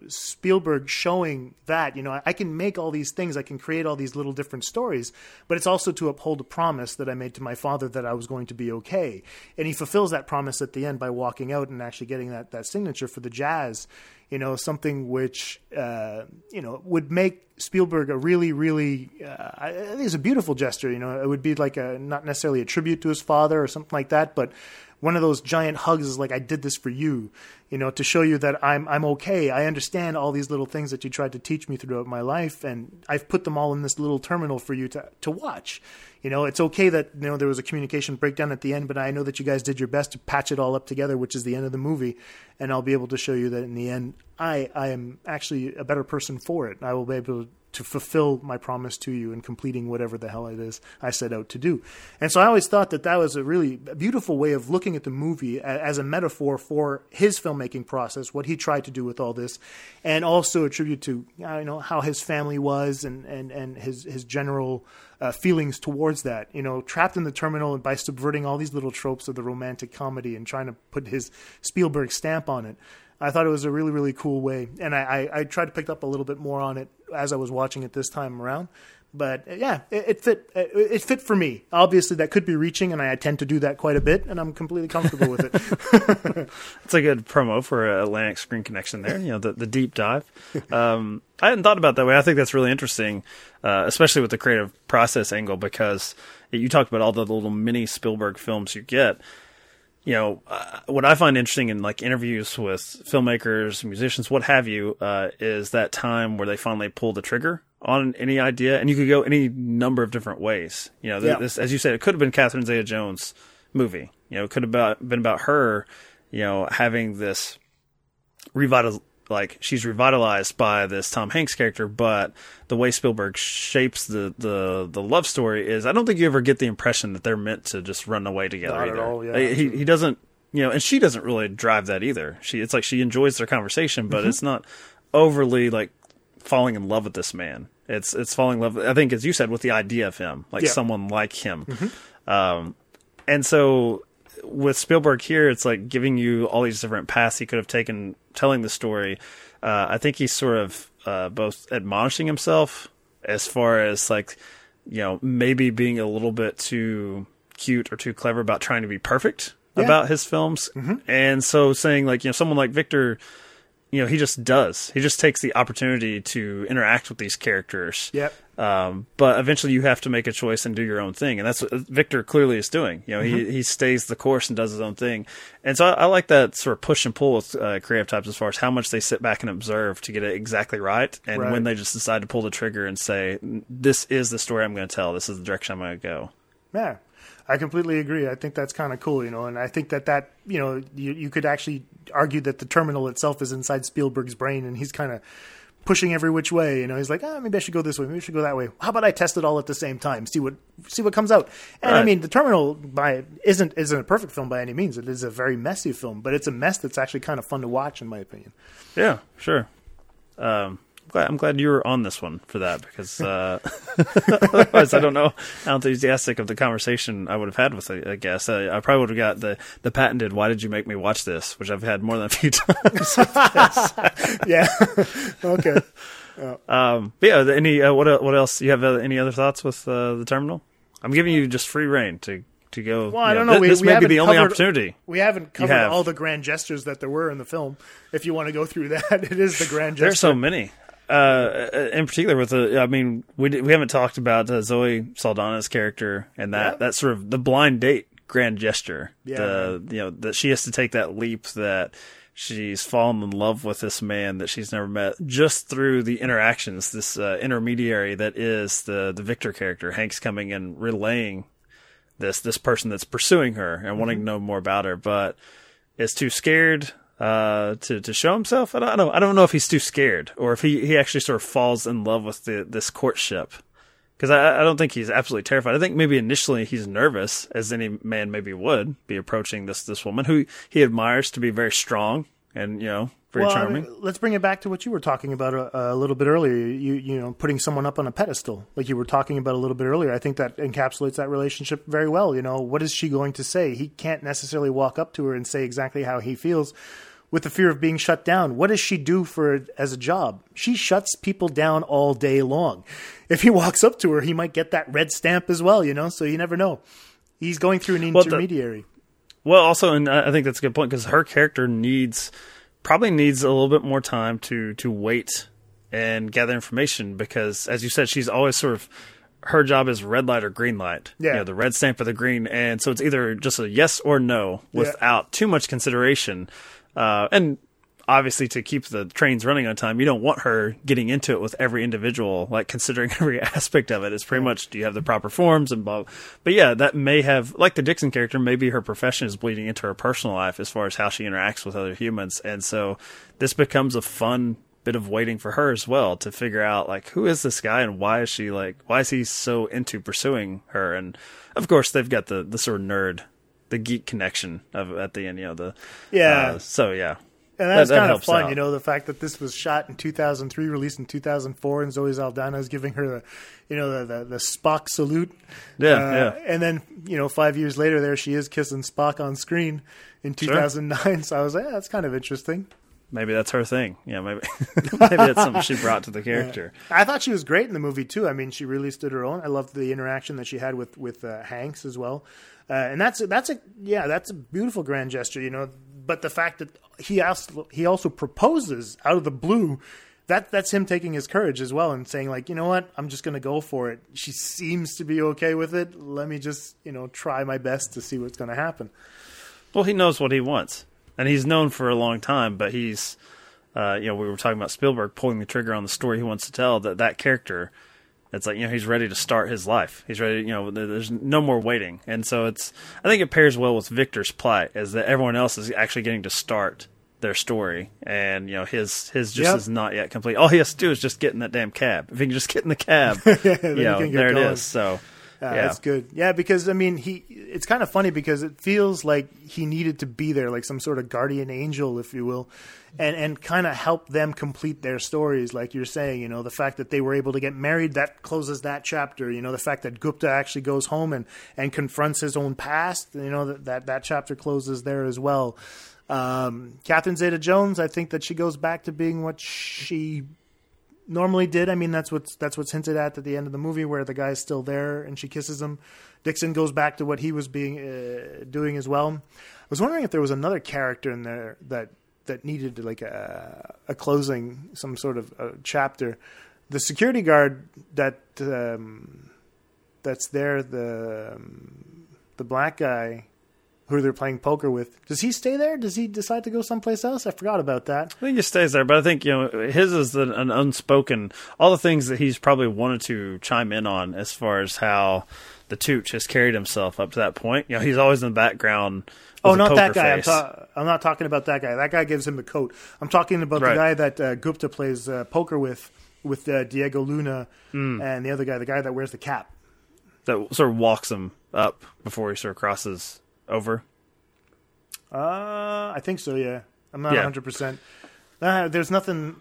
Spielberg showing that, you know, I can make all these things, I can create all these little different stories, but it's also to uphold a promise that I made to my father that I was going to be okay. And he fulfills that promise at the end by walking out and actually getting that signature for the Jazz, you know, something which, you know, would make Spielberg a really, really, I think it's a beautiful gesture. You know, it would be like a, not necessarily a tribute to his father or something like that, but one of those giant hugs is like, I did this for you, you know, to show you that I'm okay. I understand all these little things that you tried to teach me throughout my life, and I've put them all in this little terminal for you to watch. You know, it's okay that, you know, there was a communication breakdown at the end, but I know that you guys did your best to patch it all up together, which is the end of the movie, and I'll be able to show you that in the end, I am actually a better person for it. I will be able to fulfill my promise to you in completing whatever the hell it is I set out to do. And so I always thought that that was a really beautiful way of looking at the movie as a metaphor for his filmmaking process, what he tried to do with all this, and also a tribute to, you know, how his family was and his general feelings towards that, you know, trapped in the terminal and by subverting all these little tropes of the romantic comedy and trying to put his Spielberg stamp on it. I thought it was a really, really cool way. And I tried to pick up a little bit more on it as I was watching it this time around. But yeah, it fit for me. Obviously, that could be reaching, and I tend to do that quite a bit, and I'm completely comfortable with it. That's a good promo for Atlantic Screen Connection there, you know, the deep dive. I hadn't thought about it that way. I think that's really interesting, especially with the creative process angle, because you talked about all the little mini Spielberg films you get. You know, what I find interesting in like interviews with filmmakers, musicians, what have you, is that time where they finally pull the trigger on any idea, and you could go any number of different ways. You know, this, as you said, it could have been Catherine Zeta-Jones' movie. You know, it could have been about her, you know, having this she's revitalized by this Tom Hanks character, but the way Spielberg shapes the love story is, I don't think you ever get the impression that they're meant to just run away together. Not either. At all, yeah. He doesn't, you know, and she doesn't really drive that either. It's like she enjoys their conversation, but it's not overly like falling in love with this man. It's falling in love, I think, as you said, with the idea of him, like someone like him. And so with Spielberg here, it's like giving you all these different paths he could have taken telling the story. I think he's sort of both admonishing himself as far as like, you know, maybe being a little bit too cute or too clever about trying to be perfect about his films. And so saying like, you know, someone like Victor, you know, he just takes the opportunity to interact with these characters. But eventually you have to make a choice and do your own thing. And that's what Victor clearly is doing. You know, he stays the course and does his own thing. And so I like that sort of push and pull with creative types as far as how much they sit back and observe to get it exactly right. And when they just decide to pull the trigger and say, this is the story I'm going to tell. This is the direction I'm going to go. Yeah, I completely agree. I think that's kind of cool, you know, and I think that, you know, you could actually argue that the terminal itself is inside Spielberg's brain, and he's kind of pushing every which way. You know, he's like, maybe I should go this way. Maybe I should go that way. How about I test it all at the same time? See what comes out. And I mean, the Terminal isn't a perfect film by any means. It is a very messy film, but it's a mess that's actually kind of fun to watch, in my opinion. Yeah, sure. I'm glad you were on this one for that, because otherwise I don't know how enthusiastic of the conversation I would have had with a guest. I probably would have got the patented "Why did you make me watch this?" which I've had more than a few times. Yeah. Okay. Yeah. Any what else? You have any other thoughts with the Terminal? I'm giving you just free rein to go. Well, I don't know. This may be the only opportunity. We haven't covered all the grand gestures that there were in the film. If you want to go through that, it is the grand gesture. There's so many. In particular with we haven't talked about Zoe Saldana's character and that sort of the blind date grand gesture, you know, that she has to take that leap that she's fallen in love with this man that she's never met just through the interactions, this intermediary that is the Victor character, Hanks coming and relaying this person that's pursuing her and wanting to know more about her, but is too scared to show himself. I don't know if he's too scared or if he actually sort of falls in love with this courtship. Because I don't think he's absolutely terrified. I think maybe initially he's nervous, as any man maybe would be approaching this woman who he admires to be very strong and, you know, very charming. I mean, let's bring it back to what you were talking about a little bit earlier. You know, putting someone up on a pedestal, like you were talking about a little bit earlier. I think that encapsulates that relationship very well. You know, what is she going to say? He can't necessarily walk up to her and say exactly how he feels, with the fear of being shut down. What does she do as a job? She shuts people down all day long. If he walks up to her, he might get that red stamp as well, you know? So you never know. He's going through an intermediary. And I think that's a good point, because her character probably needs a little bit more time to wait and gather information, because, as you said, she's always sort of, her job is red light or green light. Yeah. You know, the red stamp or the green. And so it's either just a yes or no without too much consideration. And obviously, to keep the trains running on time, you don't want her getting into it with every individual, like considering every aspect of it. It's pretty much, do you have the proper forms and blah. But yeah, that may have, like the Dixon character, maybe her profession is bleeding into her personal life as far as how she interacts with other humans. And so this becomes a fun bit of waiting for her as well, to figure out, like, who is this guy and why is he so into pursuing her? And of course, they've got the sort of nerd, the geek connection at the end, you know, And that's kind of fun, you know, the fact that this was shot in 2003, released in 2004, and Zoe Saldana is giving her the Spock salute. Yeah. And then, you know, 5 years later, there she is kissing Spock on screen in 2009. Sure. So I was like, that's kind of interesting. Maybe that's her thing. Yeah, maybe that's something she brought to the character. Yeah. I thought she was great in the movie, too. I mean, she really stood her own. I loved the interaction that she had with Hanks as well. And that's a beautiful grand gesture, you know. But the fact that he also proposes out of the blue, that's him taking his courage as well and saying, like, you know what, I'm just going to go for it. She seems to be okay with it. Let me just, you know, try my best to see what's going to happen. Well, he knows what he wants. And he's known for a long time, but he's, you know, we were talking about Spielberg pulling the trigger on the story he wants to tell, that character, it's like, you know, he's ready to start his life. He's ready, you know, there's no more waiting. And so I think it pairs well with Victor's plight, is that everyone else is actually getting to start their story. And, you know, his just is not yet complete. All he has to do is just get in that damn cab. If he can just get in the cab, you know, there going. It is. So. Yeah, that's good. Yeah, because, I mean, it's kind of funny because it feels like he needed to be there, like some sort of guardian angel, if you will, and kind of help them complete their stories, like you're saying. You know, the fact that they were able to get married, that closes that chapter. You know, the fact that Gupta actually goes home and confronts his own past, you know, that chapter closes there as well. Catherine Zeta-Jones, I think that she goes back to being what she normally did. I mean, that's what's hinted at the end of the movie, where the guy's still there and she kisses him. Dixon goes back to what he was doing as well. I was wondering if there was another character in there that needed like a closing, some sort of a chapter. The security guard that's there, the black guy who they're playing poker with. Does he stay there? Does he decide to go someplace else? I forgot about that. I think he stays there, but I think, you know, his is an unspoken, all the things that he's probably wanted to chime in on as far as how the Tooch has carried himself up to that point. You know, he's always in the background. Oh, not that guy. I'm not talking about that guy. That guy gives him the coat. I'm talking about the guy that Gupta plays poker with Diego Luna and the other guy, the guy that wears the cap. That sort of walks him up before he sort of crosses over. I think so, yeah. I'm not 100%. There's nothing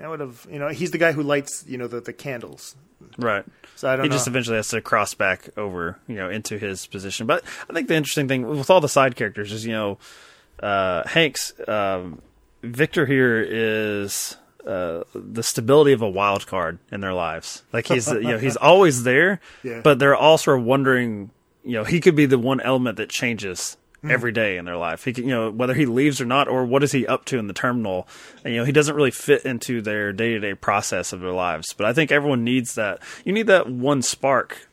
I would have, you know, he's the guy who lights, you know, the candles. Right. So I don't know. He just eventually has to cross back over, you know, into his position. But I think the interesting thing with all the side characters is, you know, Hanks, Victor here is the stability of a wild card in their lives. Like he's, you know, he's always there, but they're all sort of wondering, you know, he could be the one element that changes every day in their life. He can, you know, whether he leaves or not, or what is he up to in the terminal? And, you know, he doesn't really fit into their day-to-day process of their lives. But I think everyone needs that. You need that one spark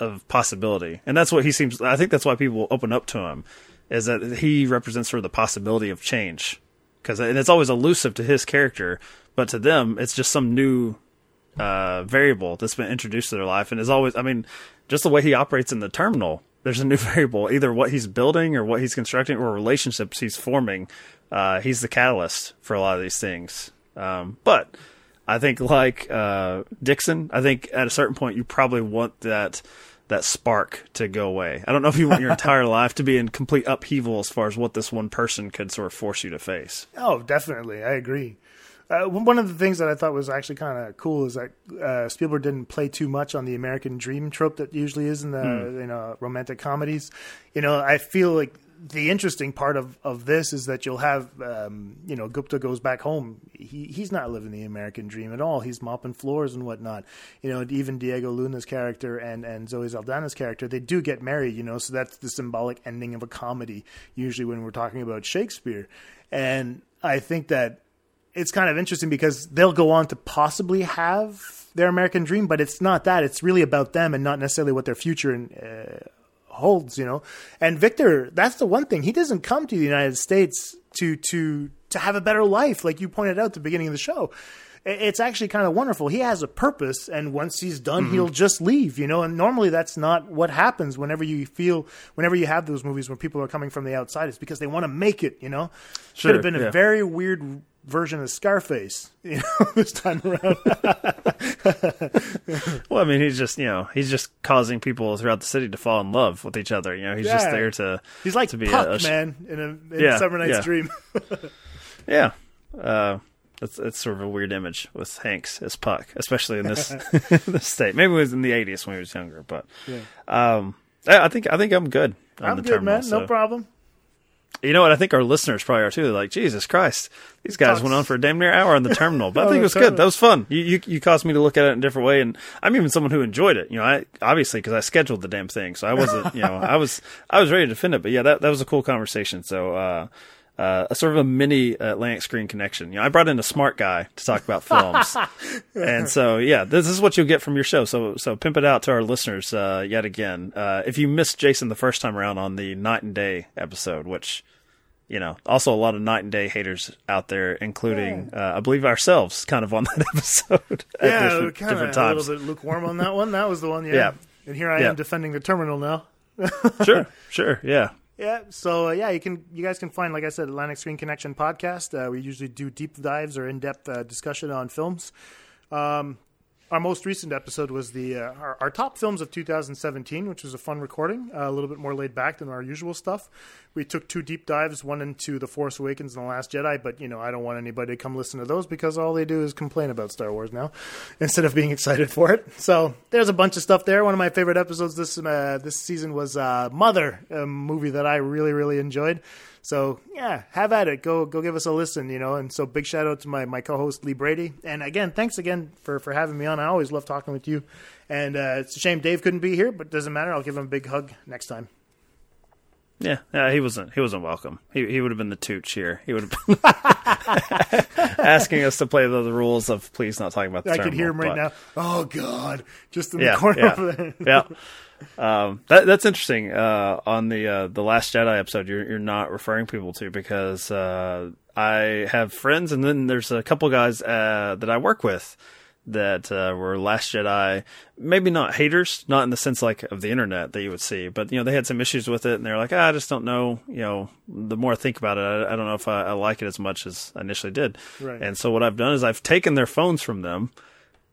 of possibility. And that's what he seems, I think that's why people open up to him, is that he represents sort of the possibility of change 'Cause, and it's always elusive to his character, but to them, it's just some new variable that's been introduced to their life. And is always, I mean, just the way he operates in the terminal, there's a new variable, either what he's building or what he's constructing or relationships he's forming. He's the catalyst for a lot of these things. But I think like Dixon, I think at a certain point you probably want that spark to go away. I don't know if you want your entire life to be in complete upheaval as far as what this one person could sort of force you to face. Oh, definitely. I agree. One of the things that I thought was actually kind of cool is that Spielberg didn't play too much on the American dream trope that usually is in the romantic comedies. You know, I feel like the interesting part of this is that you'll have, Gupta goes back home. He's not living the American dream at all. He's mopping floors and whatnot. You know, even Diego Luna's character and Zoe Saldana's character, they do get married, you know, so that's the symbolic ending of a comedy, usually when we're talking about Shakespeare. And I think that it's kind of interesting because they'll go on to possibly have their American dream, but it's not that. It's really about them and not necessarily what their future holds, you know. And Victor, that's the one thing. He doesn't come to the United States to have a better life, like you pointed out at the beginning of the show. It's actually kind of wonderful. He has a purpose, and once he's done, he'll just leave, you know. And normally that's not what happens whenever you have those movies where people are coming from the outside. It's because they want to make it, you know. Sure, could have been a very weird version of Scarface, you know, this time around. Well, I mean, he's just causing people throughout the city to fall in love with each other. You know, he's just there to. He's like to be Puck, man, in a Summer Night's Dream. Yeah, it's sort of a weird image with Hanks as Puck, especially in this this state. Maybe it was in the 80s when he was younger, but I think I'm good. I'm good, Terminal, man. So. No problem. You know what? I think our listeners probably are too. They're like, Jesus Christ, these guys went on for a damn near hour on the Terminal, but I think it was good. That was fun. You caused me to look at it in a different way, and I'm even someone who enjoyed it. You know, I obviously because I scheduled the damn thing, so I wasn't. You know, I was ready to defend it, but yeah, that was a cool conversation. So, a sort of a mini Atlantic Screen Connection. You know, I brought in a smart guy to talk about films, and so yeah, this is what you'll get from your show. So pimp it out to our listeners yet again. If you missed Jason the first time around on the Night and Day episode, which. You know, also a lot of Night and Day haters out there, including, I believe, ourselves, kind of on that episode. Yeah, we kind of a little bit lukewarm on that one. That was the one, yeah. And here I am defending the Terminal now. Sure, yeah. Yeah, so, you guys can find, like I said, Atlantic Screen Connection podcast. We usually do deep dives or in-depth discussion on films. Our most recent episode was our top films of 2017, which was a fun recording, a little bit more laid back than our usual stuff. We took two deep dives, one into The Force Awakens and The Last Jedi, but, you know, I don't want anybody to come listen to those because all they do is complain about Star Wars now instead of being excited for it. So there's a bunch of stuff there. One of my favorite episodes this season was Mother, a movie that I really, really enjoyed. So, yeah, have at it. Go give us a listen, you know. And so big shout out to my co-host, Lee Brady. And, again, thanks again for having me on. I always love talking with you. And it's a shame Dave couldn't be here, but it doesn't matter. I'll give him a big hug next time. Yeah, he wasn't welcome. He would have been the Tooch here. He would have been asking us to play the rules of please not talking about the Terminal. I could hear him right now. Oh, God. Just in the corner over there. Yeah. That's interesting. On the Last Jedi episode, you're not referring people to because I have friends, and then there's a couple guys that I work with that were Last Jedi, maybe not haters, not in the sense like of the internet that you would see, but you know they had some issues with it, and they're like, I just don't know. You know, the more I think about it, I don't know if I like it as much as I initially did. Right. And so what I've done is I've taken their phones from them.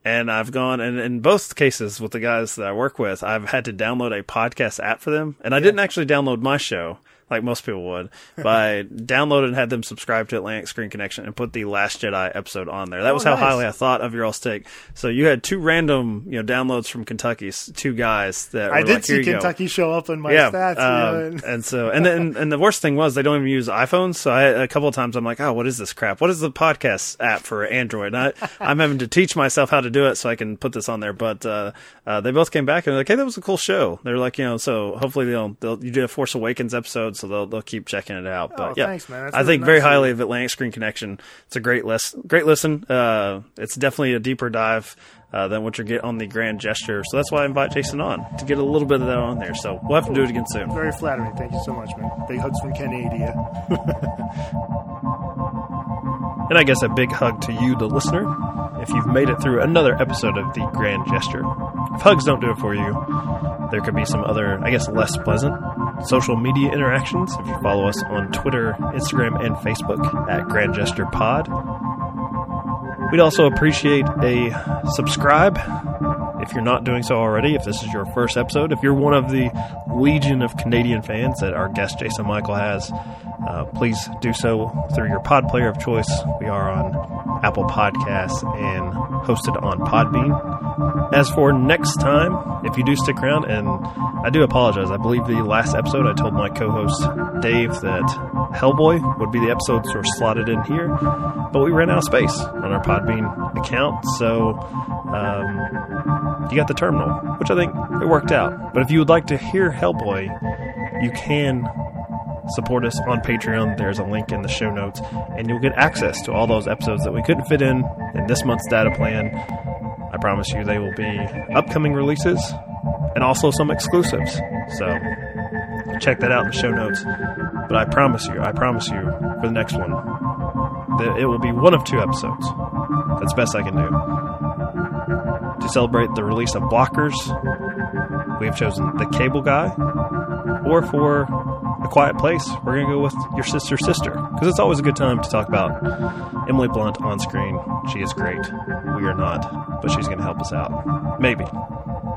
And I've gone, and in both cases with the guys that I work with, I've had to download a podcast app for them. And I didn't actually download my show, like most people would, but I downloaded and had them subscribe to Atlantic Screen Connection and put the Last Jedi episode on there. That was how highly I thought of your all's take. So you had two random, you know, downloads from Kentucky, two guys that were I did like, see Kentucky show up in my stats. And the worst thing was they don't even use iPhones. So a couple of times I'm like, oh, what is this crap? What is the podcast app for Android? And I'm having to teach myself how to do it so I can put this on there. But they both came back and they're like, hey, that was a cool show. They're like, you know, so hopefully you did a Force Awakens episode. So they'll keep checking it out. But thanks, man. I think very highly of Atlantic Screen Connection. It's a great listen. It's definitely a deeper dive than what you get on the Grand Gesture. So that's why I invite Jason on to get a little bit of that on there. So we'll have to do it again soon. Very flattering. Thank you so much, man. Big hugs from Canada. And I guess a big hug to you, the listener, if you've made it through another episode of The Grand Gesture. If hugs don't do it for you, there could be some other, I guess, less pleasant social media interactions if you follow us on Twitter, Instagram, and Facebook at Grand Gesture Pod. We'd also appreciate a subscribe if you're not doing so already, if this is your first episode. If you're one of the legion of Canadian fans that our guest Jason Michael has, please do so through your pod player of choice. We are on Apple Podcasts and hosted on Podbean. As for next time, if you do stick around, and I do apologize, I believe the last episode I told my co-host Dave that Hellboy would be the episode sort of slotted in here, but we ran out of space on our Podbean account, so you got The Terminal, which I think it worked out. But if you would like to hear Hellboy, you can support us on Patreon. There's a link in the show notes, and you'll get access to all those episodes that we couldn't fit in this month's data plan. I promise you they will be upcoming releases and also some exclusives. So check that out in the show notes. But I promise you for the next one that it will be one of two episodes. That's best I can do. To celebrate the release of Blockers, we have chosen The Cable Guy, or for A Quiet Place, we're going to go with Your Sister's Sister, because it's always a good time to talk about Emily Blunt on screen. She is great. We are not, but she's going to help us out. Maybe.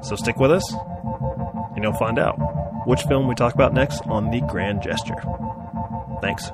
So stick with us, and you'll find out which film we talk about next on The Grand Gesture. Thanks.